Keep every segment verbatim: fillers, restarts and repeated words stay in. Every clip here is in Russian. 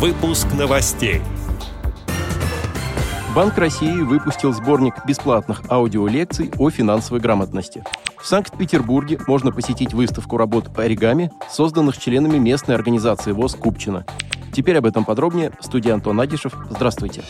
Выпуск новостей. Банк России выпустил сборник бесплатных аудиолекций о финансовой грамотности. В Санкт-Петербурге можно посетить выставку работ по оригами, созданных членами местной организации ВОС «Купчино». Теперь об этом подробнее. В студии Антон Агишев. Здравствуйте.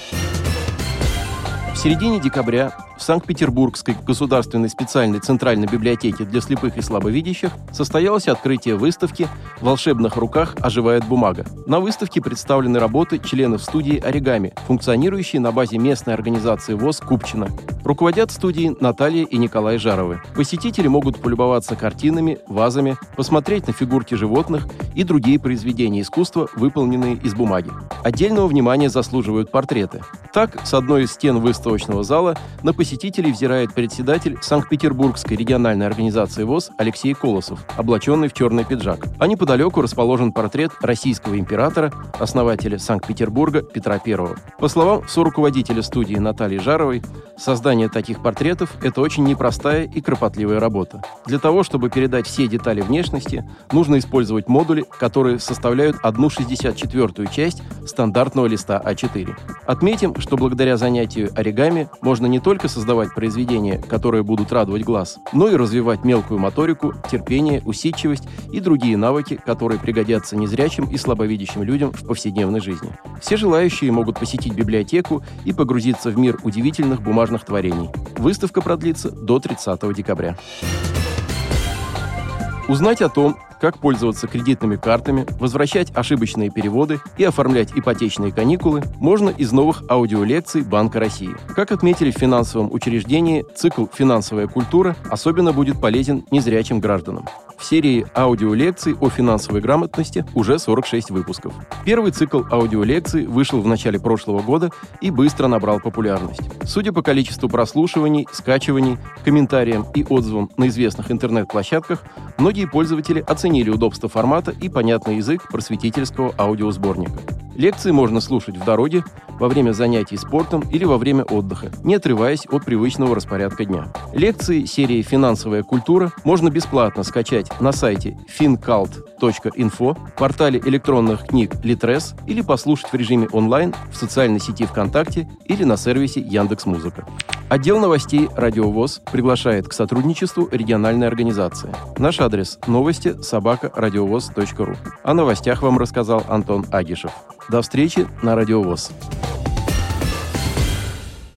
В середине декабря в Санкт-Петербургской государственной специальной центральной библиотеке для слепых и слабовидящих состоялось открытие выставки «В волшебных руках оживает бумага». На выставке представлены работы членов студии «Оригами», функционирующей на базе местной организации ВОС «Купчино». Руководят студией Наталья и Николай Жаровы. Посетители могут полюбоваться картинами, вазами, посмотреть на фигурки животных и другие произведения искусства, выполненные из бумаги. Отдельного внимания заслуживают портреты. Так, с одной из стен выставочного зала на посетителей взирает председатель Санкт-Петербургской региональной организации ВОС Алексей Колосов, облаченный в черный пиджак. А неподалеку расположен портрет российского императора, основателя Санкт-Петербурга Петра Первого. По словам соруководителя студии Натальи Жаровой, создание таких портретов – это очень непростая и кропотливая работа. Для того, чтобы передать все детали внешности, нужно использовать модули, которые составляют одну шестьдесят четвёртую часть стандартного листа а четыре. Отметим, что благодаря занятию оригами можно не только создавать произведения, которые будут радовать глаз, но и развивать мелкую моторику, терпение, усидчивость и другие навыки, которые пригодятся незрячим и слабовидящим людям в повседневной жизни. Все желающие могут посетить библиотеку и погрузиться в мир удивительных бумажных творений. Выставка продлится до тридцатого декабря. Узнать о том, как пользоваться кредитными картами, возвращать ошибочные переводы и оформлять ипотечные каникулы можно из новых аудиолекций Банка России. Как отметили в финансовом учреждении, цикл «Финансовая культура» особенно будет полезен незрячим гражданам. В серии аудиолекций о финансовой грамотности уже сорок шесть выпусков. Первый цикл аудиолекций вышел в начале прошлого года и быстро набрал популярность. Судя по количеству прослушиваний, скачиваний, комментариям и отзывам на известных интернет-площадках, многие пользователи оценили удобство формата и понятный язык просветительского аудиосборника. Лекции можно слушать в дороге, во время занятий спортом или во время отдыха, не отрываясь от привычного распорядка дня. Лекции серии «Финансовая культура» можно бесплатно скачать на сайте финкалт точка инфо, портале электронных книг «Литрес» или послушать в режиме онлайн в социальной сети ВКонтакте или на сервисе Яндекс.Музыка. Отдел новостей «Радиовоз» приглашает к сотрудничеству региональной организации. Наш адрес – новости собака радиовоз точка ру. О новостях вам рассказал Антон Агишев. До встречи на «Радиовоз».